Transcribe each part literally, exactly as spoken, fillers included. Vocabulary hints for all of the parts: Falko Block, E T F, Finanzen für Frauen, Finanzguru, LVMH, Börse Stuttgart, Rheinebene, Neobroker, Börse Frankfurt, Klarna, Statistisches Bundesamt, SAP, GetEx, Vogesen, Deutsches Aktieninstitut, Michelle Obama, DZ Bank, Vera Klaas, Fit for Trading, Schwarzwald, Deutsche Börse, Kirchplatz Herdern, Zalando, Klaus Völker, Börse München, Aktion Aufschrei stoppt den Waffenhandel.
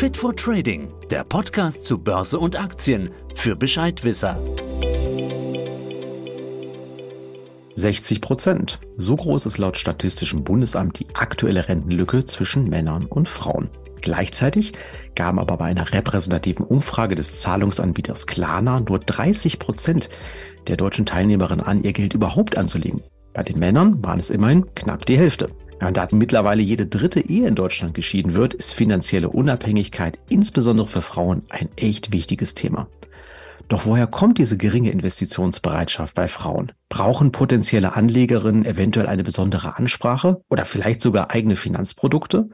Fit for Trading, der Podcast zu Börse und Aktien für Bescheidwisser. sechzig Prozent. So groß ist laut Statistischem Bundesamt die aktuelle Rentenlücke zwischen Männern und Frauen. Gleichzeitig gaben aber bei einer repräsentativen Umfrage des Zahlungsanbieters Klarna nur dreißig Prozent der deutschen Teilnehmerinnen an, ihr Geld überhaupt anzulegen. Bei den Männern waren es immerhin knapp die Hälfte. Ja, und da mittlerweile jede dritte Ehe in Deutschland geschieden wird, ist finanzielle Unabhängigkeit insbesondere für Frauen ein echt wichtiges Thema. Doch woher kommt diese geringe Investitionsbereitschaft bei Frauen? Brauchen potenzielle Anlegerinnen eventuell eine besondere Ansprache oder vielleicht sogar eigene Finanzprodukte?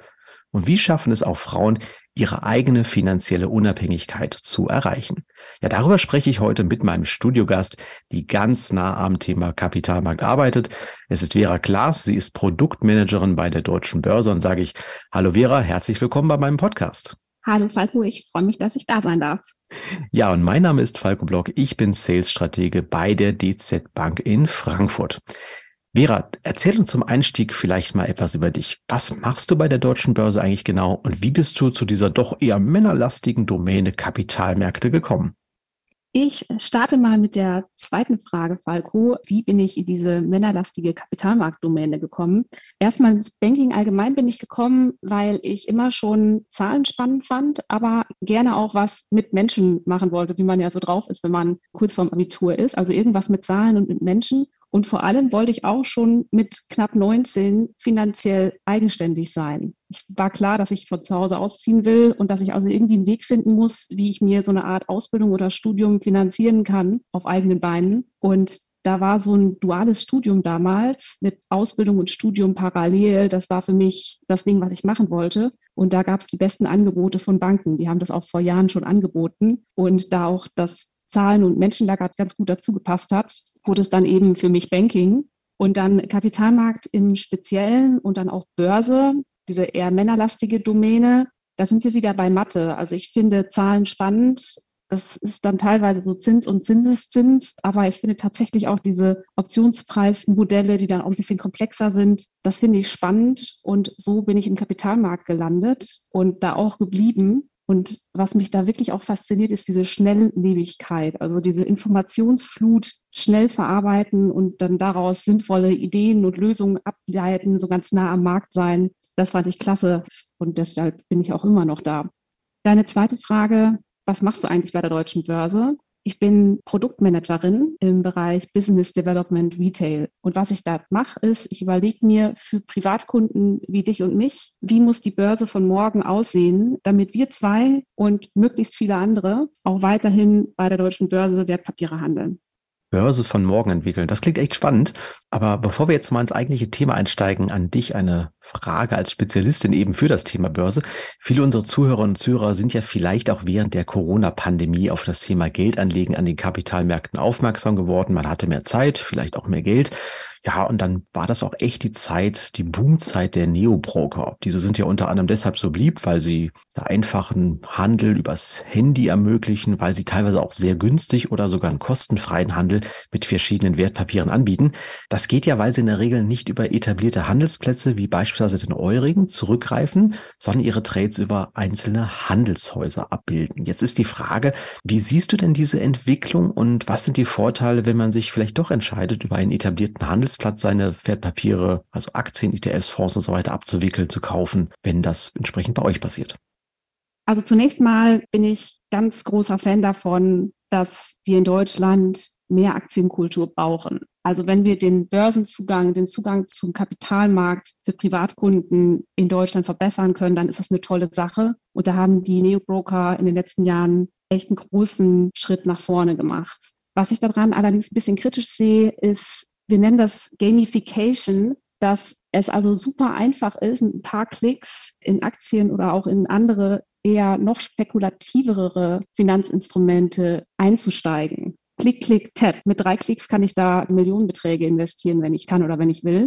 Und wie schaffen es auch Frauen, ihre eigene finanzielle Unabhängigkeit zu erreichen? Ja, darüber spreche ich heute mit meinem Studiogast, die ganz nah am Thema Kapitalmarkt arbeitet. Es ist Vera Klaas, sie ist Produktmanagerin bei der Deutschen Börse und sage ich, hallo Vera, herzlich willkommen bei meinem Podcast. Hallo Falko, ich freue mich, dass ich da sein darf. Ja, und mein Name ist Falko Block, ich bin Sales-Stratege bei der D Z Bank in Frankfurt. Vera, erzähl uns zum Einstieg vielleicht mal etwas über dich. Was machst du bei der Deutschen Börse eigentlich genau und wie bist du zu dieser doch eher männerlastigen Domäne Kapitalmärkte gekommen? Ich starte mal mit der zweiten Frage, Falko. Wie bin ich in diese männerlastige Kapitalmarktdomäne gekommen? Erstmal ins Banking allgemein bin ich gekommen, weil ich immer schon Zahlen spannend fand, aber gerne auch was mit Menschen machen wollte, wie man ja so drauf ist, wenn man kurz vorm Abitur ist. Also irgendwas mit Zahlen und mit Menschen. Und vor allem wollte ich auch schon mit knapp neunzehn finanziell eigenständig sein. Ich war klar, dass ich von zu Hause ausziehen will und dass ich also irgendwie einen Weg finden muss, wie ich mir so eine Art Ausbildung oder Studium finanzieren kann auf eigenen Beinen. Und da war so ein duales Studium damals mit Ausbildung und Studium parallel. Das war für mich das Ding, was ich machen wollte. Und da gab es die besten Angebote von Banken. Die haben das auch vor Jahren schon angeboten. Und da auch das Zahlen- und Menschenlager ganz gut dazu gepasst hat, wurde es dann eben für mich Banking und dann Kapitalmarkt im Speziellen und dann auch Börse, diese eher männerlastige Domäne. Da sind wir wieder bei Mathe. Also ich finde Zahlen spannend. Das ist dann teilweise so Zins und Zinseszins, aber ich finde tatsächlich auch diese Optionspreismodelle, die dann auch ein bisschen komplexer sind, das finde ich spannend und so bin ich im Kapitalmarkt gelandet und da auch geblieben. Und was mich da wirklich auch fasziniert, ist diese Schnelllebigkeit, also diese Informationsflut schnell verarbeiten und dann daraus sinnvolle Ideen und Lösungen ableiten, so ganz nah am Markt sein. Das fand ich klasse und deshalb bin ich auch immer noch da. Deine zweite Frage, was machst du eigentlich bei der Deutschen Börse? Ich bin Produktmanagerin im Bereich Business Development Retail. Und was ich da mache, ist, ich überlege mir für Privatkunden wie dich und mich, wie muss die Börse von morgen aussehen, damit wir zwei und möglichst viele andere auch weiterhin bei der Deutschen Börse Wertpapiere handeln. Börse von morgen entwickeln. Das klingt echt spannend. Aber bevor wir jetzt mal ins eigentliche Thema einsteigen, an dich eine Frage als Spezialistin eben für das Thema Börse. Viele unserer Zuhörerinnen und Zuhörer sind ja vielleicht auch während der Corona-Pandemie auf das Thema Geldanlegen an den Kapitalmärkten aufmerksam geworden. Man hatte mehr Zeit, vielleicht auch mehr Geld. Ja, und dann war das auch echt die Zeit, die Boomzeit der Neobroker. Diese sind ja unter anderem deshalb so beliebt, weil sie einfachen Handel übers Handy ermöglichen, weil sie teilweise auch sehr günstig oder sogar einen kostenfreien Handel mit verschiedenen Wertpapieren anbieten. Das geht ja, weil sie in der Regel nicht über etablierte Handelsplätze wie beispielsweise den eurigen zurückgreifen, sondern ihre Trades über einzelne Handelshäuser abbilden. Jetzt ist die Frage, wie siehst du denn diese Entwicklung und was sind die Vorteile, wenn man sich vielleicht doch entscheidet, über einen etablierten Handelsplatz seine Wertpapiere, also Aktien, E T Fs, Fonds und so weiter abzuwickeln, zu kaufen, wenn das entsprechend bei euch passiert? Also zunächst mal bin ich ganz großer Fan davon, dass wir in Deutschland mehr Aktienkultur brauchen. Also wenn wir den Börsenzugang, den Zugang zum Kapitalmarkt für Privatkunden in Deutschland verbessern können, dann ist das eine tolle Sache. Und da haben die Neobroker in den letzten Jahren echt einen großen Schritt nach vorne gemacht. Was ich daran allerdings ein bisschen kritisch sehe, ist, wir nennen das Gamification, dass es also super einfach ist, mit ein paar Klicks in Aktien oder auch in andere, eher noch spekulativere Finanzinstrumente einzusteigen. Klick, klick, tap. Mit drei Klicks kann ich da Millionenbeträge investieren, wenn ich kann oder wenn ich will.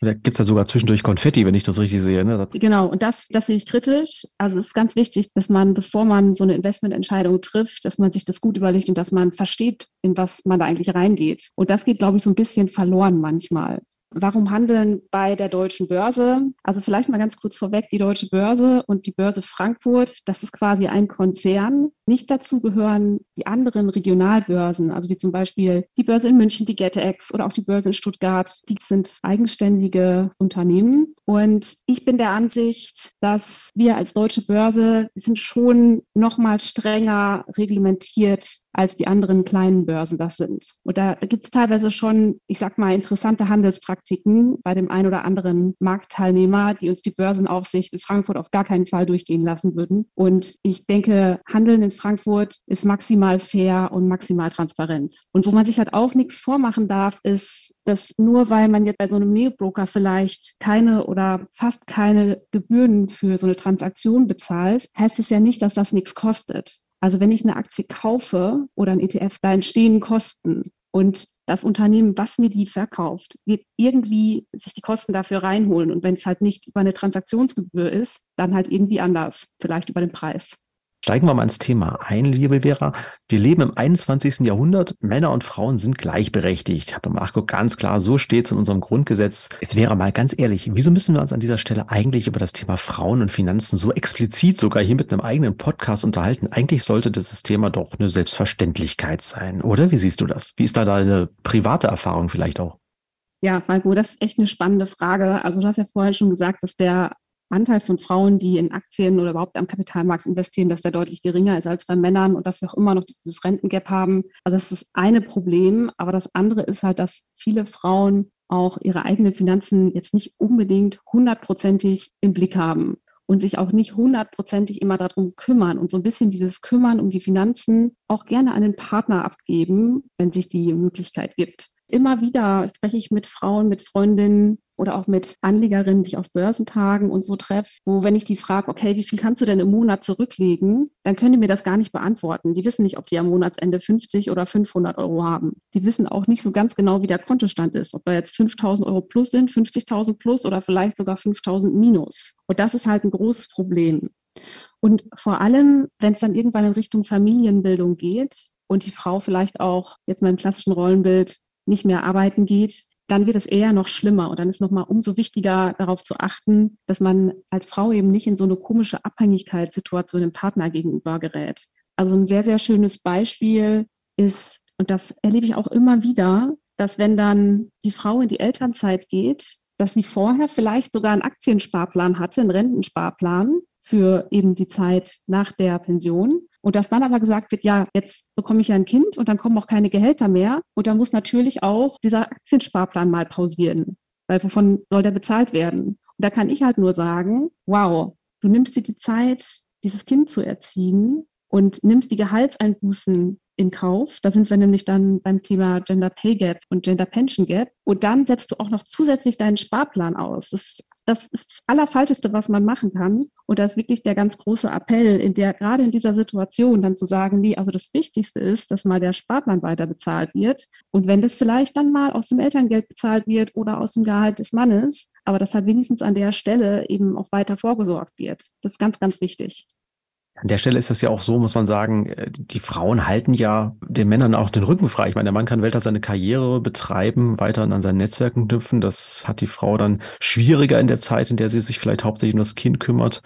Da gibt es ja sogar zwischendurch Konfetti, wenn ich das richtig sehe. Ne? Genau, und das, das sehe ich kritisch. Also es ist ganz wichtig, dass man, bevor man so eine Investmententscheidung trifft, dass man sich das gut überlegt und dass man versteht, in was man da eigentlich reingeht. Und das geht, glaube ich, so ein bisschen verloren manchmal. Warum handeln bei der Deutschen Börse? Also vielleicht mal ganz kurz vorweg, die Deutsche Börse und die Börse Frankfurt, das ist quasi ein Konzern. Nicht dazu gehören die anderen Regionalbörsen, also wie zum Beispiel die Börse in München, die GetEx oder auch die Börse in Stuttgart. Die sind eigenständige Unternehmen. Und ich bin der Ansicht, dass wir als Deutsche Börse sind schon noch mal strenger reglementiert als die anderen kleinen Börsen das sind. Und da, da gibt es teilweise schon, ich sag mal, interessante Handelspraktiken bei dem einen oder anderen Marktteilnehmer, die uns die Börsenaufsicht in Frankfurt auf gar keinen Fall durchgehen lassen würden. Und ich denke, Handeln in Frankfurt ist maximal fair und maximal transparent. Und wo man sich halt auch nichts vormachen darf, ist, dass nur weil man jetzt bei so einem Neobroker vielleicht keine oder fast keine Gebühren für so eine Transaktion bezahlt, heißt es ja nicht, dass das nichts kostet. Also wenn ich eine Aktie kaufe oder ein E T F, da entstehen Kosten. Und das Unternehmen, was mir die verkauft, wird irgendwie sich die Kosten dafür reinholen. Und wenn es halt nicht über eine Transaktionsgebühr ist, dann halt irgendwie anders, vielleicht über den Preis. Steigen wir mal ins Thema ein, liebe Vera. Wir leben im einundzwanzigsten. Jahrhundert. Männer und Frauen sind gleichberechtigt. Ich habe mal nachgeguckt, ganz klar, so steht es in unserem Grundgesetz. Jetzt Vera, mal ganz ehrlich, wieso müssen wir uns an dieser Stelle eigentlich über das Thema Frauen und Finanzen so explizit sogar hier mit einem eigenen Podcast unterhalten? Eigentlich sollte dieses Thema doch eine Selbstverständlichkeit sein, oder? Wie siehst du das? Wie ist da deine private Erfahrung vielleicht auch? Ja, Falko, das ist echt eine spannende Frage. Also du hast ja vorher schon gesagt, dass der Anteil von Frauen, die in Aktien oder überhaupt am Kapitalmarkt investieren, dass der deutlich geringer ist als bei Männern und dass wir auch immer noch dieses Rentengap haben. Also das ist das eine Problem. Aber das andere ist halt, dass viele Frauen auch ihre eigenen Finanzen jetzt nicht unbedingt hundertprozentig im Blick haben und sich auch nicht hundertprozentig immer darum kümmern und so ein bisschen dieses Kümmern um die Finanzen auch gerne an den Partner abgeben, wenn sich die Möglichkeit gibt. Immer wieder spreche ich mit Frauen, mit Freundinnen oder auch mit Anlegerinnen, die ich auf Börsentagen und so treffe, wo, wenn ich die frage, okay, wie viel kannst du denn im Monat zurücklegen, dann können die mir das gar nicht beantworten. Die wissen nicht, ob die am Monatsende fünfzig oder fünfhundert Euro haben. Die wissen auch nicht so ganz genau, wie der Kontostand ist, ob da jetzt fünftausend Euro plus sind, fünfzigtausend plus oder vielleicht sogar fünftausend minus. Und das ist halt ein großes Problem. Und vor allem, wenn es dann irgendwann in Richtung Familienbildung geht und die Frau vielleicht auch, jetzt mal im klassischen Rollenbild, nicht mehr arbeiten geht, dann wird es eher noch schlimmer. Und dann ist nochmal umso wichtiger, darauf zu achten, dass man als Frau eben nicht in so eine komische Abhängigkeitssituation dem Partner gegenüber gerät. Also ein sehr, sehr schönes Beispiel ist, und das erlebe ich auch immer wieder, dass wenn dann die Frau in die Elternzeit geht, dass sie vorher vielleicht sogar einen Aktiensparplan hatte, einen Rentensparplan für eben die Zeit nach der Pension. Und dass dann aber gesagt wird, ja, jetzt bekomme ich ja ein Kind und dann kommen auch keine Gehälter mehr. Und dann muss natürlich auch dieser Aktiensparplan mal pausieren, weil wovon soll der bezahlt werden? Und da kann ich halt nur sagen, wow, du nimmst dir die Zeit, dieses Kind zu erziehen und nimmst die Gehaltseinbußen in Kauf. Da sind wir nämlich dann beim Thema Gender Pay Gap und Gender Pension Gap. Und dann setzt du auch noch zusätzlich deinen Sparplan aus. Das ist Das ist das Allerfalscheste, was man machen kann. Und da ist wirklich der ganz große Appell, in der gerade in dieser Situation dann zu sagen, nee, also das Wichtigste ist, dass mal der Sparplan weiter bezahlt wird. Und wenn das vielleicht dann mal aus dem Elterngeld bezahlt wird oder aus dem Gehalt des Mannes, aber dass halt wenigstens an der Stelle eben auch weiter vorgesorgt wird. Das ist ganz, ganz wichtig. An der Stelle ist das ja auch so, muss man sagen, die Frauen halten ja den Männern auch den Rücken frei. Ich meine, der Mann kann weiter seine Karriere betreiben, weiter an seinen Netzwerken knüpfen. Das hat die Frau dann schwieriger in der Zeit, in der sie sich vielleicht hauptsächlich um das Kind kümmert.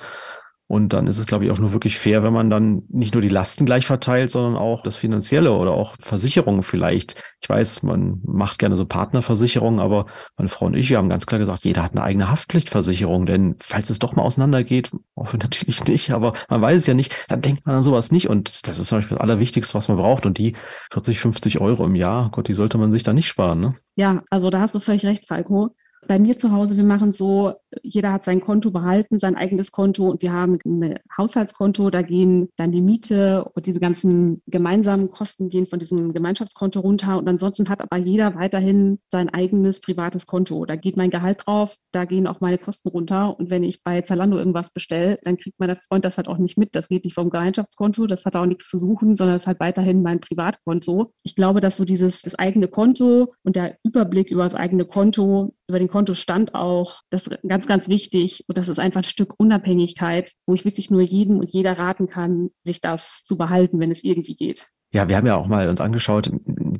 Und dann ist es, glaube ich, auch nur wirklich fair, wenn man dann nicht nur die Lasten gleich verteilt, sondern auch das Finanzielle oder auch Versicherungen vielleicht. Ich weiß, man macht gerne so Partnerversicherungen, aber meine Frau und ich, wir haben ganz klar gesagt, jeder hat eine eigene Haftpflichtversicherung. Denn falls es doch mal auseinandergeht, auch natürlich nicht, aber man weiß es ja nicht, dann denkt man an sowas nicht. Und das ist zum Beispiel das Allerwichtigste, was man braucht. Und die vierzig, fünfzig Euro im Jahr, Gott, die sollte man sich da nicht sparen, ne? Ja, also da hast du völlig recht, Falko. Bei mir zu Hause, wir machen so, jeder hat sein Konto behalten, sein eigenes Konto und wir haben ein Haushaltskonto, da gehen dann die Miete und diese ganzen gemeinsamen Kosten gehen von diesem Gemeinschaftskonto runter und ansonsten hat aber jeder weiterhin sein eigenes privates Konto. Da geht mein Gehalt drauf, da gehen auch meine Kosten runter und wenn ich bei Zalando irgendwas bestelle, dann kriegt mein Freund das halt auch nicht mit, das geht nicht vom Gemeinschaftskonto, das hat auch nichts zu suchen, sondern es ist halt weiterhin mein Privatkonto. Ich glaube, dass so dieses das eigene Konto und der Überblick über das eigene Konto, über den Kontostand auch, das ist ganz, ganz wichtig. Und das ist einfach ein Stück Unabhängigkeit, wo ich wirklich nur jedem und jeder raten kann, sich das zu behalten, wenn es irgendwie geht. Ja, wir haben ja auch mal uns angeschaut,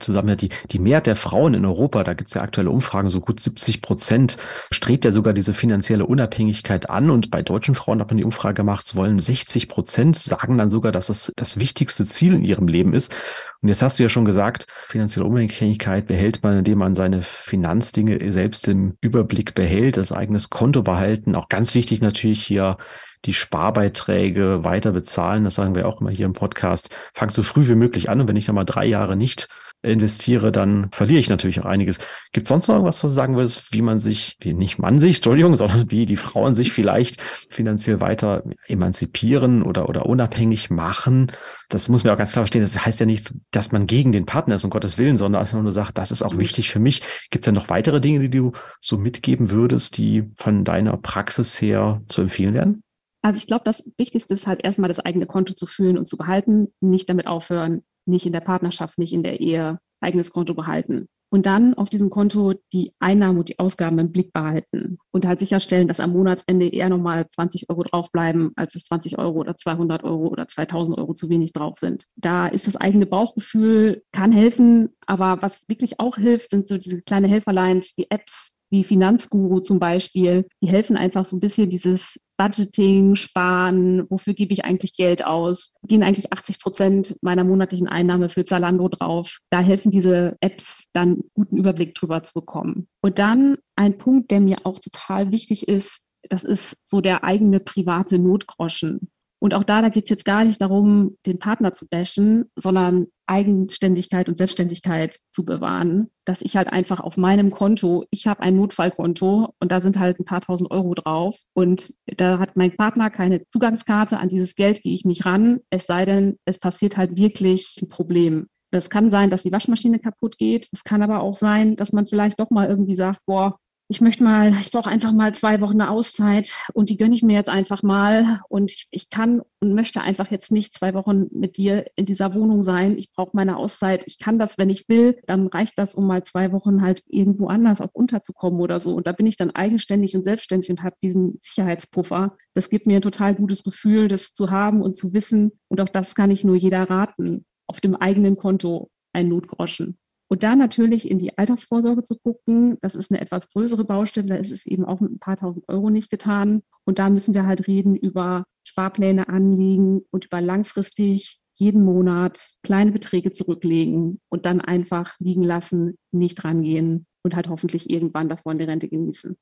zusammen, die, die Mehrheit der Frauen in Europa, da gibt es ja aktuelle Umfragen, so gut siebzig Prozent, strebt ja sogar diese finanzielle Unabhängigkeit an. Und bei deutschen Frauen hat man die Umfrage gemacht, es wollen sechzig Prozent, sagen dann sogar, dass es das wichtigste Ziel in ihrem Leben ist. Und jetzt hast du ja schon gesagt, finanzielle Unabhängigkeit behält man, indem man seine Finanzdinge selbst im Überblick behält, das eigenes Konto behalten. Auch ganz wichtig natürlich hier die Sparbeiträge weiter bezahlen. Das sagen wir auch immer hier im Podcast. Fang so früh wie möglich an. Und wenn ich dann mal drei Jahre nicht investiere, dann verliere ich natürlich auch einiges. Gibt es sonst noch irgendwas, was du sagen würdest, wie man sich, wie nicht man sich, Entschuldigung, sondern wie die Frauen sich vielleicht finanziell weiter emanzipieren oder oder unabhängig machen? Das muss man auch ganz klar verstehen. Das heißt ja nicht, dass man gegen den Partner ist, um Gottes Willen, sondern dass man nur sagt, das ist auch wichtig für mich. Gibt es ja noch weitere Dinge, die du so mitgeben würdest, die von deiner Praxis her zu empfehlen wären? Also ich glaube, das Wichtigste ist halt erstmal das eigene Konto zu fühlen und zu behalten, nicht damit aufhören, nicht in der Partnerschaft, nicht in der Ehe, eigenes Konto behalten. Und dann auf diesem Konto die Einnahmen und die Ausgaben im Blick behalten und halt sicherstellen, dass am Monatsende eher nochmal zwanzig Euro draufbleiben, als es zwanzig Euro oder zweihundert Euro oder zweitausend Euro zu wenig drauf sind. Da ist das eigene Bauchgefühl, kann helfen, aber was wirklich auch hilft, sind so diese kleinen Helferlein, die Apps wie Finanzguru zum Beispiel, die helfen einfach so ein bisschen dieses Budgeting, Sparen, wofür gebe ich eigentlich Geld aus? Gehen eigentlich achtzig Prozent meiner monatlichen Einnahme für Zalando drauf? Da helfen diese Apps dann, einen guten Überblick drüber zu bekommen. Und dann ein Punkt, der mir auch total wichtig ist, das ist so der eigene private Notgroschen. Und auch da, da geht es jetzt gar nicht darum, den Partner zu bashen, sondern Eigenständigkeit und Selbstständigkeit zu bewahren, dass ich halt einfach auf meinem Konto, ich habe ein Notfallkonto und da sind halt ein paar tausend Euro drauf und da hat mein Partner keine Zugangskarte, an dieses Geld gehe ich nicht ran, es sei denn, es passiert halt wirklich ein Problem. Das kann sein, dass die Waschmaschine kaputt geht, es kann aber auch sein, dass man vielleicht doch mal irgendwie sagt, boah, ich möchte mal, ich brauche einfach mal zwei Wochen eine Auszeit und die gönne ich mir jetzt einfach mal und ich, ich kann und möchte einfach jetzt nicht zwei Wochen mit dir in dieser Wohnung sein. Ich brauche meine Auszeit. Ich kann das, wenn ich will, dann reicht das, um mal zwei Wochen halt irgendwo anders auch unterzukommen oder so. Und da bin ich dann eigenständig und selbstständig und habe diesen Sicherheitspuffer. Das gibt mir ein total gutes Gefühl, das zu haben und zu wissen. Und auch das kann ich nur jeder raten. Auf dem eigenen Konto ein Notgroschen. Und da natürlich in die Altersvorsorge zu gucken, das ist eine etwas größere Baustelle, da ist es eben auch mit ein paar tausend Euro nicht getan. Und da müssen wir halt reden über Sparpläne anlegen und über langfristig jeden Monat kleine Beträge zurücklegen und dann einfach liegen lassen, nicht rangehen und halt hoffentlich irgendwann davon die Rente genießen.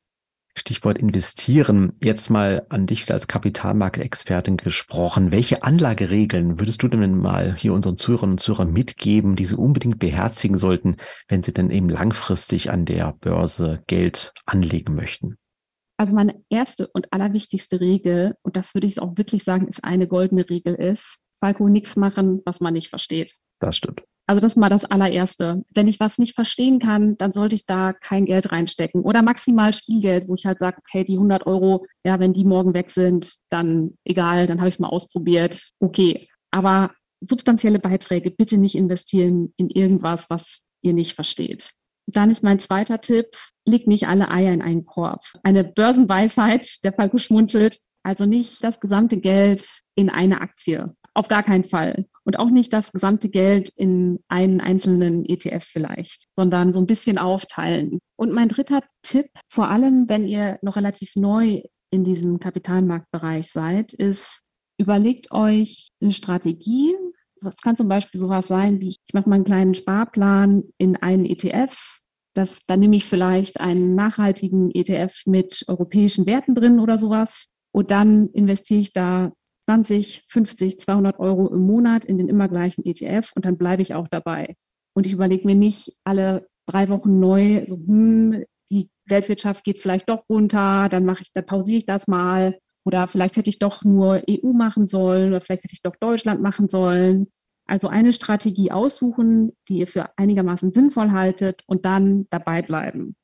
Stichwort investieren. Jetzt mal an dich wieder als Kapitalmarktexpertin gesprochen. Welche Anlageregeln würdest du denn mal hier unseren Zuhörerinnen und Zuhörern mitgeben, die sie unbedingt beherzigen sollten, wenn sie denn eben langfristig an der Börse Geld anlegen möchten? Also meine erste und allerwichtigste Regel, und das würde ich auch wirklich sagen, ist eine goldene Regel ist, Falko, nichts machen, was man nicht versteht. Das stimmt. Also das ist mal das allererste. Wenn ich was nicht verstehen kann, dann sollte ich da kein Geld reinstecken oder maximal Spielgeld, wo ich halt sage, okay, die hundert Euro, ja, wenn die morgen weg sind, dann egal, dann habe ich es mal ausprobiert. Okay, aber substanzielle Beiträge bitte nicht investieren in irgendwas, was ihr nicht versteht. Dann ist mein zweiter Tipp, legt nicht alle Eier in einen Korb. Eine Börsenweisheit, der Falko schmunzelt, also nicht das gesamte Geld in eine Aktie. Auf gar keinen Fall. Und auch nicht das gesamte Geld in einen einzelnen E T F vielleicht, sondern so ein bisschen aufteilen. Und mein dritter Tipp, vor allem wenn ihr noch relativ neu in diesem Kapitalmarktbereich seid, ist, überlegt euch eine Strategie. Das kann zum Beispiel sowas sein wie, ich mache mal einen kleinen Sparplan in einen E T F. Das, dann nehme ich vielleicht einen nachhaltigen E T F mit europäischen Werten drin oder sowas. Und dann investiere ich da zwanzig, fünfzig, zweihundert Euro im Monat in den immer gleichen E T F und dann bleibe ich auch dabei. Und ich überlege mir nicht alle drei Wochen neu, so, hm, die Weltwirtschaft geht vielleicht doch runter, dann mache ich, dann pausiere ich das mal oder vielleicht hätte ich doch nur E U machen sollen oder vielleicht hätte ich doch Deutschland machen sollen. Also eine Strategie aussuchen, die ihr für einigermaßen sinnvoll haltet und dann dabei bleiben.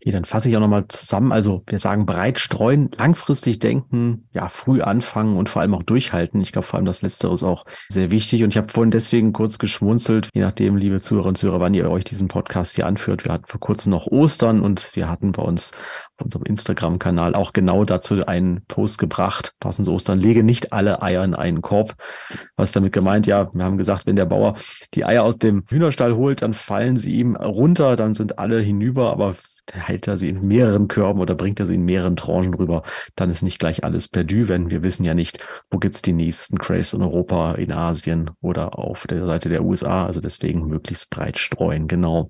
Okay, dann fasse ich auch nochmal zusammen. Also wir sagen breit streuen, langfristig denken, ja früh anfangen und vor allem auch durchhalten. Ich glaube, vor allem das Letztere ist auch sehr wichtig. Und ich habe vorhin deswegen kurz geschmunzelt, je nachdem, liebe Zuhörerinnen und Zuhörer, wann ihr euch diesen Podcast hier anführt. Wir hatten vor kurzem noch Ostern und wir hatten bei uns auf unserem Instagram-Kanal auch genau dazu einen Post gebracht, passend zu Ostern, lege nicht alle Eier in einen Korb. Was ist damit gemeint? Ja, wir haben gesagt, wenn der Bauer die Eier aus dem Hühnerstall holt, dann fallen sie ihm runter, dann sind alle hinüber, aber hält er sie in mehreren Körben oder bringt er sie in mehreren Tranchen rüber, dann ist nicht gleich alles perdu, wenn wir wissen ja nicht, wo gibt es die nächsten Craze in Europa, in Asien oder auf der Seite der U S A. Also deswegen möglichst breit streuen, genau.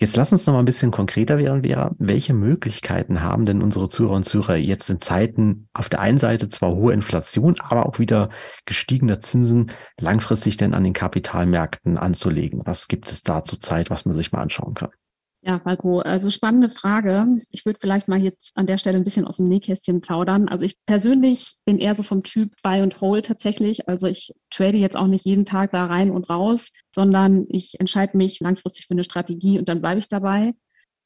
Jetzt lass uns noch mal ein bisschen konkreter werden, Vera. Welche Möglichkeiten haben denn unsere Zuhörer und Zuhörer jetzt in Zeiten auf der einen Seite zwar hohe Inflation, aber auch wieder gestiegener Zinsen langfristig denn an den Kapitalmärkten anzulegen? Was gibt es da zurzeit, was man sich mal anschauen kann? Ja, Falko, also spannende Frage. Ich würde vielleicht mal jetzt an der Stelle ein bisschen aus dem Nähkästchen plaudern. Also ich persönlich bin eher so vom Typ Buy and Hold tatsächlich. Also ich trade jetzt auch nicht jeden Tag da rein und raus, sondern ich entscheide mich langfristig für eine Strategie und dann bleibe ich dabei.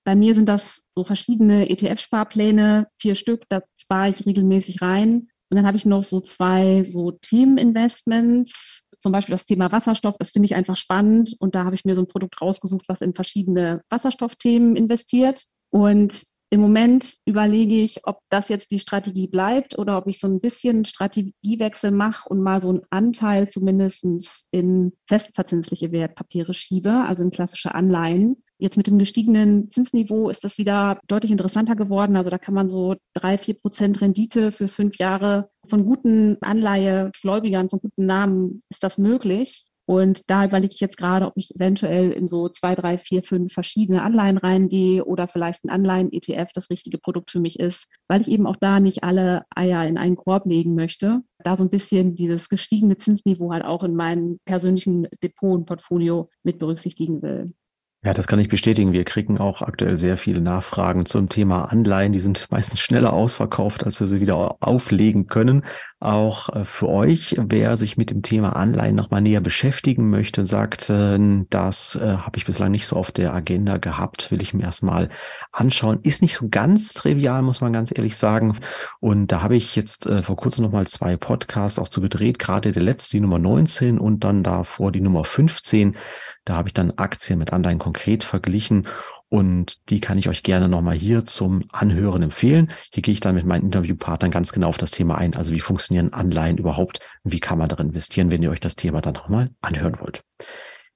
Bei mir sind das so verschiedene E T F-Sparpläne, vier Stück, da spare ich regelmäßig rein. Und dann habe ich noch so zwei so Themeninvestments. Zum Beispiel das Thema Wasserstoff, das finde ich einfach spannend. Und da habe ich mir so ein Produkt rausgesucht, was in verschiedene Wasserstoffthemen investiert. Und im Moment überlege ich, ob das jetzt die Strategie bleibt oder ob ich so ein bisschen Strategiewechsel mache und mal so einen Anteil zumindest in festverzinsliche Wertpapiere schiebe, also in klassische Anleihen. Jetzt mit dem gestiegenen Zinsniveau ist das wieder deutlich interessanter geworden. Also da kann man so drei, vier Prozent Rendite für fünf Jahre von guten Anleihegläubigern, von guten Namen ist das möglich. Und da überlege ich jetzt gerade, ob ich eventuell in so zwei, drei, vier, fünf verschiedene Anleihen reingehe oder vielleicht ein Anleihen-E T F das richtige Produkt für mich ist, weil ich eben auch da nicht alle Eier in einen Korb legen möchte. Da so ein bisschen dieses gestiegene Zinsniveau halt auch in meinem persönlichen Depot und Portfolio mit berücksichtigen will. Ja, das kann ich bestätigen. Wir kriegen auch aktuell sehr viele Nachfragen zum Thema Anleihen. Die sind meistens schneller ausverkauft, als wir sie wieder auflegen können. Auch für euch, wer sich mit dem Thema Anleihen nochmal näher beschäftigen möchte, sagt, das habe ich bislang nicht so auf der Agenda gehabt, will ich mir erstmal anschauen. Ist nicht so ganz trivial, muss man ganz ehrlich sagen. Und da habe ich jetzt vor kurzem nochmal zwei Podcasts auch zu gedreht, gerade der letzte, die Nummer neunzehn und dann davor die Nummer fünfzehn. Da habe ich dann Aktien mit Anleihen konkret verglichen und die kann ich euch gerne nochmal hier zum Anhören empfehlen. Hier gehe ich dann mit meinen Interviewpartnern ganz genau auf das Thema ein. Also wie funktionieren Anleihen überhaupt und wie kann man darin investieren, wenn ihr euch das Thema dann nochmal anhören wollt.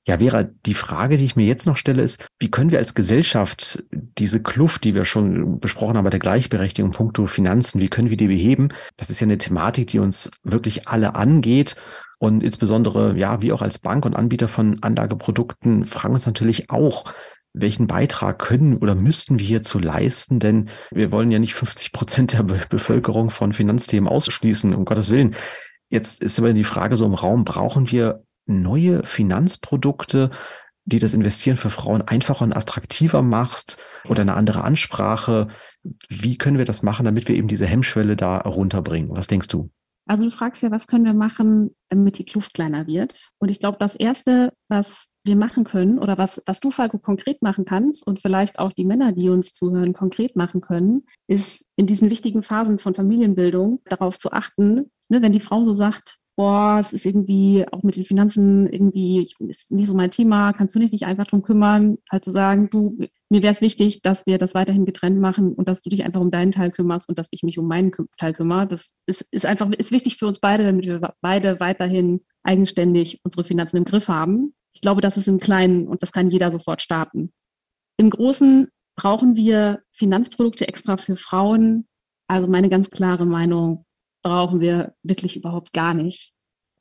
Ja, Vera, die Frage, die ich mir jetzt noch stelle, ist, wie können wir als Gesellschaft diese Kluft, die wir schon besprochen haben, bei der Gleichberechtigung punkto Finanzen, wie können wir die beheben? Das ist ja eine Thematik, die uns wirklich alle angeht. Und insbesondere, ja, wir auch als Bank und Anbieter von Anlageprodukten fragen uns natürlich auch, welchen Beitrag können oder müssten wir hierzu leisten? Denn wir wollen ja nicht fünfzig Prozent der Be- Bevölkerung von Finanzthemen ausschließen, um Gottes Willen. Jetzt ist aber die Frage so im Raum, brauchen wir neue Finanzprodukte, die das Investieren für Frauen einfacher und attraktiver machst oder eine andere Ansprache? Wie können wir das machen, damit wir eben diese Hemmschwelle da runterbringen? Was denkst du? Also du fragst ja, was können wir machen, damit die Kluft kleiner wird? Und ich glaube, das Erste, was wir machen können oder was, was du, Falko, konkret machen kannst und vielleicht auch die Männer, die uns zuhören, konkret machen können, ist in diesen wichtigen Phasen von Familienbildung darauf zu achten, ne, wenn die Frau so sagt, boah, es ist irgendwie auch mit den Finanzen irgendwie, ist nicht so mein Thema, kannst du dich nicht einfach drum kümmern, halt zu sagen, du, mir wäre es wichtig, dass wir das weiterhin getrennt machen und dass du dich einfach um deinen Teil kümmerst und dass ich mich um meinen Teil kümmere. Das ist, ist einfach, ist wichtig für uns beide, damit wir beide weiterhin eigenständig unsere Finanzen im Griff haben. Ich glaube, das ist im Kleinen und das kann jeder sofort starten. Im Großen brauchen wir Finanzprodukte extra für Frauen. Also meine ganz klare Meinung, brauchen wir wirklich überhaupt gar nicht.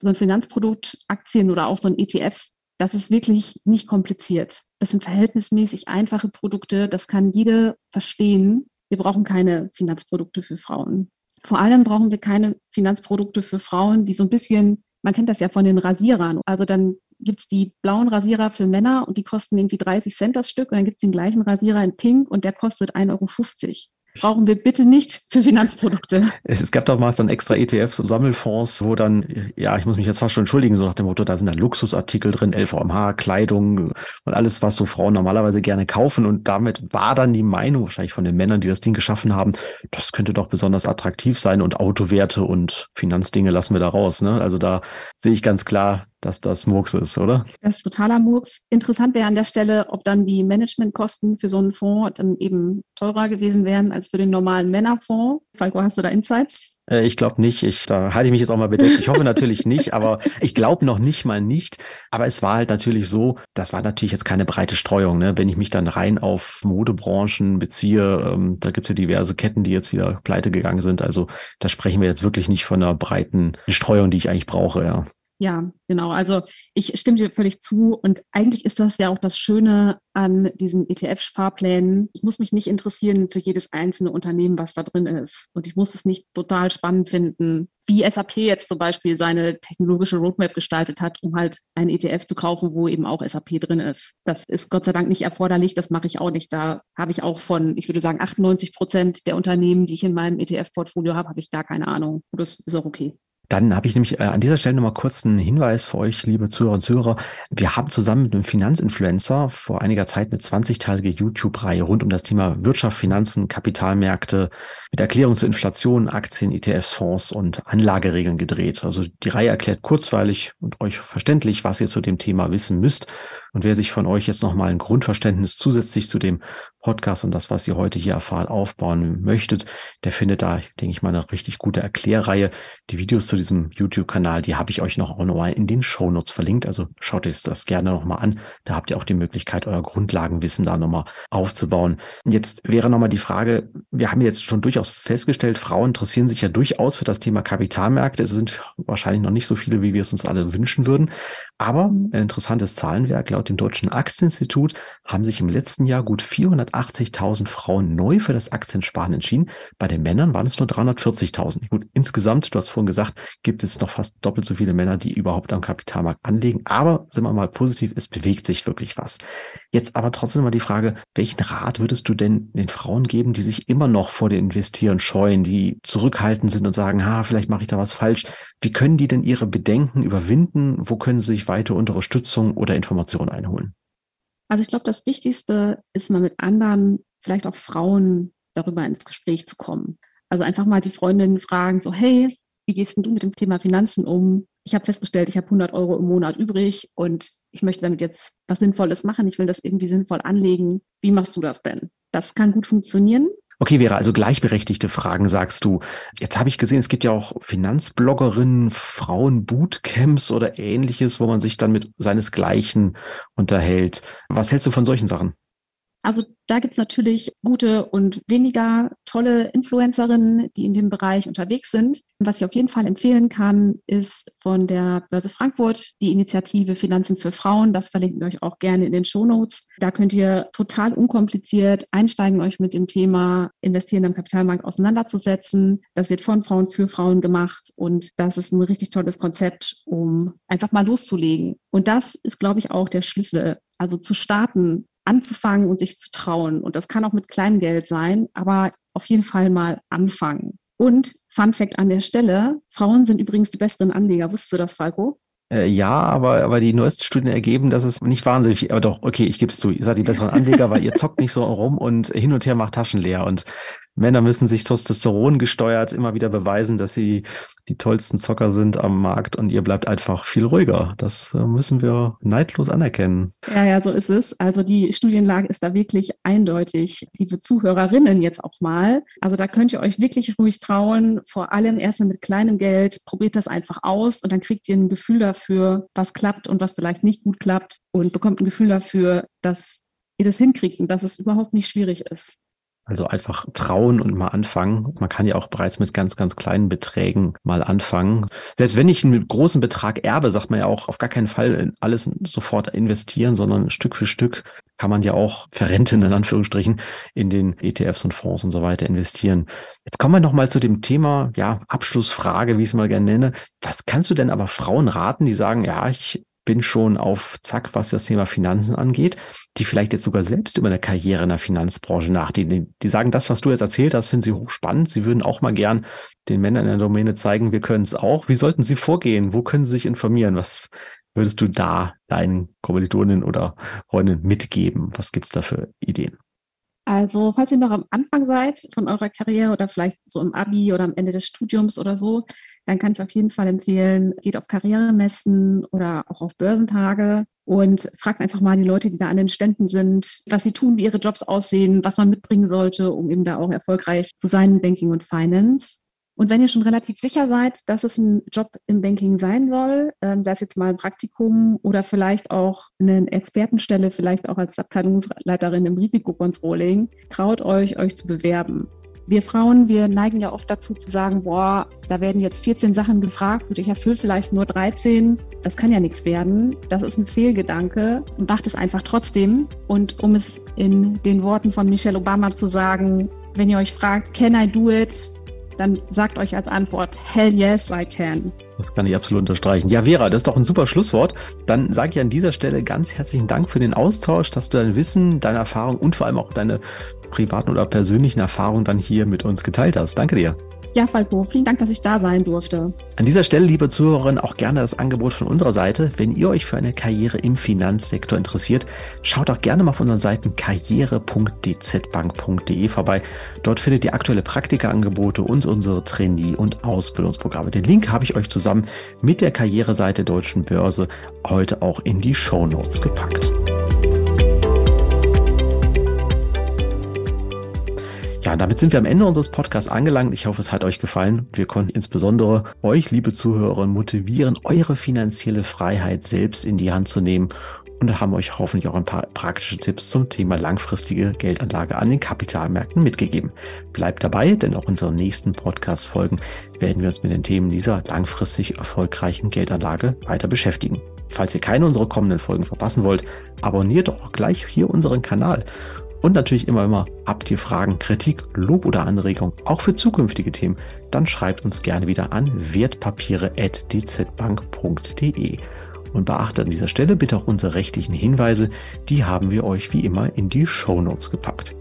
So ein Finanzprodukt, Aktien oder auch so ein E T F, das ist wirklich nicht kompliziert. Das sind verhältnismäßig einfache Produkte, das kann jeder verstehen. Wir brauchen keine Finanzprodukte für Frauen. Vor allem brauchen wir keine Finanzprodukte für Frauen, die so ein bisschen, man kennt das ja von den Rasierern, also dann gibt es die blauen Rasierer für Männer und die kosten irgendwie dreißig Cent das Stück und dann gibt es den gleichen Rasierer in pink und der kostet ein Euro fünfzig. Brauchen wir bitte nicht für Finanzprodukte. Es gab doch mal dann extra E T Fs und Sammelfonds, wo dann, ja, ich muss mich jetzt fast schon entschuldigen, so nach dem Motto, da sind dann Luxusartikel drin, L V M H, Kleidung und alles, was so Frauen normalerweise gerne kaufen. Und damit war dann die Meinung wahrscheinlich von den Männern, die das Ding geschaffen haben, das könnte doch besonders attraktiv sein und Autowerte und Finanzdinge lassen wir da raus. Ne? Also da sehe ich ganz klar, dass das Murks ist, oder? Das ist totaler Murks. Interessant wäre an der Stelle, ob dann die Managementkosten für so einen Fonds dann eben teurer gewesen wären als für den normalen Männerfonds. Falko, hast du da Insights? Äh, ich glaube nicht. Ich, da halte ich mich jetzt auch mal bedeckt. Ich hoffe natürlich nicht, aber ich glaube noch nicht mal nicht. Aber es war halt natürlich so, das war natürlich jetzt keine breite Streuung, ne? Wenn ich mich dann rein auf Modebranchen beziehe, ähm, da gibt es ja diverse Ketten, die jetzt wieder pleite gegangen sind. Also da sprechen wir jetzt wirklich nicht von einer breiten Streuung, die ich eigentlich brauche, ja. Ja, genau. Also ich stimme dir völlig zu und eigentlich ist das ja auch das Schöne an diesen E T F-Sparplänen. Ich muss mich nicht interessieren für jedes einzelne Unternehmen, was da drin ist. Und ich muss es nicht total spannend finden, wie S A P jetzt zum Beispiel seine technologische Roadmap gestaltet hat, um halt einen E T F zu kaufen, wo eben auch S A P drin ist. Das ist Gott sei Dank nicht erforderlich, das mache ich auch nicht. Da habe ich auch von, ich würde sagen, achtundneunzig Prozent der Unternehmen, die ich in meinem E T F-Portfolio habe, habe ich gar keine Ahnung. Das ist auch okay. Dann habe ich nämlich an dieser Stelle nochmal kurz einen Hinweis für euch, liebe Zuhörer und Zuhörer. Wir haben zusammen mit einem Finanzinfluencer vor einiger Zeit eine zwanzigteilige YouTube-Reihe rund um das Thema Wirtschaft, Finanzen, Kapitalmärkte mit Erklärung zur Inflation, Aktien, E T Fs, Fonds und Anlageregeln gedreht. Also die Reihe erklärt kurzweilig und euch verständlich, was ihr zu dem Thema wissen müsst. Und wer sich von euch jetzt nochmal ein Grundverständnis zusätzlich zu dem Podcast und das, was ihr heute hier erfahrt, aufbauen möchtet, der findet da, denke ich mal, eine richtig gute Erklärreihe. Die Videos zu diesem YouTube-Kanal, die habe ich euch noch nochmal in den Shownotes verlinkt. Also schaut euch das gerne nochmal an. Da habt ihr auch die Möglichkeit, euer Grundlagenwissen da nochmal aufzubauen. Jetzt wäre nochmal die Frage, wir haben jetzt schon durchaus festgestellt, Frauen interessieren sich ja durchaus für das Thema Kapitalmärkte. Es sind wahrscheinlich noch nicht so viele, wie wir es uns alle wünschen würden. Aber ein interessantes Zahlenwerk, laut dem Deutschen Aktieninstitut haben sich im letzten Jahr gut vierhundertachtzigtausend Frauen neu für das Aktiensparen entschieden. Bei den Männern waren es nur dreihundertvierzigtausend. Gut, insgesamt, du hast vorhin gesagt, gibt es noch fast doppelt so viele Männer, die überhaupt am Kapitalmarkt anlegen. Aber sind wir mal positiv, es bewegt sich wirklich was. Jetzt aber trotzdem mal die Frage, welchen Rat würdest du denn den Frauen geben, die sich immer noch vor dem Investieren scheuen, die zurückhaltend sind und sagen, ha, vielleicht mache ich da was falsch. Wie können die denn ihre Bedenken überwinden? Wo können sie sich weitere Unterstützung oder Informationen einholen? Also ich glaube, das Wichtigste ist mal mit anderen, vielleicht auch Frauen, darüber ins Gespräch zu kommen. Also einfach mal die Freundinnen fragen, so hey, wie gehst denn du mit dem Thema Finanzen um? Ich habe festgestellt, ich habe hundert Euro im Monat übrig und ich möchte damit jetzt was Sinnvolles machen. Ich will das irgendwie sinnvoll anlegen. Wie machst du das denn? Das kann gut funktionieren. Okay, Vera, also gleichberechtigte Fragen, sagst du. Jetzt habe ich gesehen, es gibt ja auch Finanzbloggerinnen, Frauen-Bootcamps oder Ähnliches, wo man sich dann mit seinesgleichen unterhält. Was hältst du von solchen Sachen? Also da gibt es natürlich gute und weniger tolle Influencerinnen, die in dem Bereich unterwegs sind. Was ich auf jeden Fall empfehlen kann, ist von der Börse Frankfurt die Initiative Finanzen für Frauen. Das verlinken wir euch auch gerne in den Shownotes. Da könnt ihr total unkompliziert einsteigen, euch mit dem Thema Investieren am Kapitalmarkt auseinanderzusetzen. Das wird von Frauen für Frauen gemacht und das ist ein richtig tolles Konzept, um einfach mal loszulegen. Und das ist, glaube ich, auch der Schlüssel, also zu starten, anzufangen und sich zu trauen. Und das kann auch mit Kleingeld sein, aber auf jeden Fall mal anfangen. Und Fun Fact an der Stelle, Frauen sind übrigens die besseren Anleger. Wusstest du das, Falko? Äh, ja, aber, aber die neuesten Studien ergeben, dass es nicht wahnsinnig, aber doch, okay, ich gebe es zu, ihr seid die besseren Anleger, weil ihr zockt nicht so rum und hin und her macht Taschen leer. Und Männer müssen sich Testosteron gesteuert immer wieder beweisen, dass sie die tollsten Zocker sind am Markt und ihr bleibt einfach viel ruhiger. Das müssen wir neidlos anerkennen. Ja, ja, so ist es. Also die Studienlage ist da wirklich eindeutig. Liebe Zuhörerinnen jetzt auch mal. Also da könnt ihr euch wirklich ruhig trauen. Vor allem erst mal mit kleinem Geld. Probiert das einfach aus und dann kriegt ihr ein Gefühl dafür, was klappt und was vielleicht nicht gut klappt und bekommt ein Gefühl dafür, dass ihr das hinkriegt und dass es überhaupt nicht schwierig ist. Also einfach trauen und mal anfangen. Man kann ja auch bereits mit ganz, ganz kleinen Beträgen mal anfangen. Selbst wenn ich einen großen Betrag erbe, sagt man ja auch auf gar keinen Fall alles sofort investieren, sondern Stück für Stück kann man ja auch verrenten, in Anführungsstrichen, in den E T Fs und Fonds und so weiter investieren. Jetzt kommen wir nochmal zu dem Thema, ja, Abschlussfrage, wie ich es mal gerne nenne. Was kannst du denn aber Frauen raten, die sagen, ja, ich bin schon auf Zack, was das Thema Finanzen angeht, die vielleicht jetzt sogar selbst über eine Karriere in der Finanzbranche nachdenken. Die sagen, das, was du jetzt erzählt hast, finden sie hochspannend. Sie würden auch mal gern den Männern in der Domäne zeigen, wir können es auch. Wie sollten sie vorgehen? Wo können sie sich informieren? Was würdest du da deinen Kommilitonen oder Freundinnen mitgeben? Was gibt es da für Ideen? Also falls ihr noch am Anfang seid von eurer Karriere oder vielleicht so im Abi oder am Ende des Studiums oder so, dann kann ich auf jeden Fall empfehlen, geht auf Karrieremessen oder auch auf Börsentage und fragt einfach mal die Leute, die da an den Ständen sind, was sie tun, wie ihre Jobs aussehen, was man mitbringen sollte, um eben da auch erfolgreich zu sein in Banking und Finance. Und wenn ihr schon relativ sicher seid, dass es ein Job im Banking sein soll, ähm, sei es jetzt mal ein Praktikum oder vielleicht auch eine Expertenstelle, vielleicht auch als Abteilungsleiterin im Risikocontrolling, traut euch, euch zu bewerben. Wir Frauen, wir neigen ja oft dazu zu sagen, boah, da werden jetzt vierzehn Sachen gefragt und ich erfülle vielleicht nur dreizehn. Das kann ja nichts werden. Das ist ein Fehlgedanke. Und macht es einfach trotzdem. Und um es in den Worten von Michelle Obama zu sagen, wenn ihr euch fragt, can I do it? Dann sagt euch als Antwort, hell yes, I can. Das kann ich absolut unterstreichen. Ja, Vera, das ist doch ein super Schlusswort. Dann sage ich an dieser Stelle ganz herzlichen Dank für den Austausch, dass du dein Wissen, deine Erfahrung und vor allem auch deine privaten oder persönlichen Erfahrungen dann hier mit uns geteilt hast. Danke dir. Ja, Falko, vielen Dank, dass ich da sein durfte. An dieser Stelle, liebe Zuhörerinnen, auch gerne das Angebot von unserer Seite. Wenn ihr euch für eine Karriere im Finanzsektor interessiert, schaut auch gerne mal auf unseren Seiten karriere punkt d z bank punkt d e vorbei. Dort findet ihr aktuelle Praktika-Angebote und unsere Trainee- und Ausbildungsprogramme. Den Link habe ich euch zusammen mit der Karriereseite Deutschen Börse heute auch in die Shownotes gepackt. Ja, damit sind wir am Ende unseres Podcasts angelangt. Ich hoffe, es hat euch gefallen. Wir konnten insbesondere euch, liebe Zuhörerinnen, motivieren, eure finanzielle Freiheit selbst in die Hand zu nehmen und haben euch hoffentlich auch ein paar praktische Tipps zum Thema langfristige Geldanlage an den Kapitalmärkten mitgegeben. Bleibt dabei, denn auch in unseren nächsten Podcast-Folgen werden wir uns mit den Themen dieser langfristig erfolgreichen Geldanlage weiter beschäftigen. Falls ihr keine unserer kommenden Folgen verpassen wollt, abonniert doch gleich hier unseren Kanal. Und natürlich immer, immer, habt ihr Fragen, Kritik, Lob oder Anregungen, auch für zukünftige Themen, dann schreibt uns gerne wieder an wertpapiere at d z bank punkt d e. Und beachtet an dieser Stelle bitte auch unsere rechtlichen Hinweise, die haben wir euch wie immer in die Shownotes gepackt.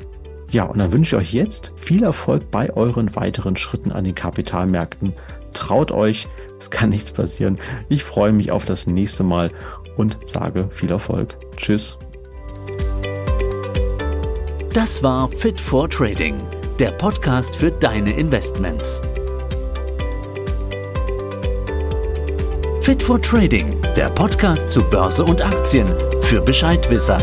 Ja, und dann wünsche ich euch jetzt viel Erfolg bei euren weiteren Schritten an den Kapitalmärkten. Traut euch, es kann nichts passieren. Ich freue mich auf das nächste Mal und sage viel Erfolg. Tschüss. Das war Fit for Trading, der Podcast für deine Investments. Fit for Trading, der Podcast zu Börse und Aktien für Bescheidwisser.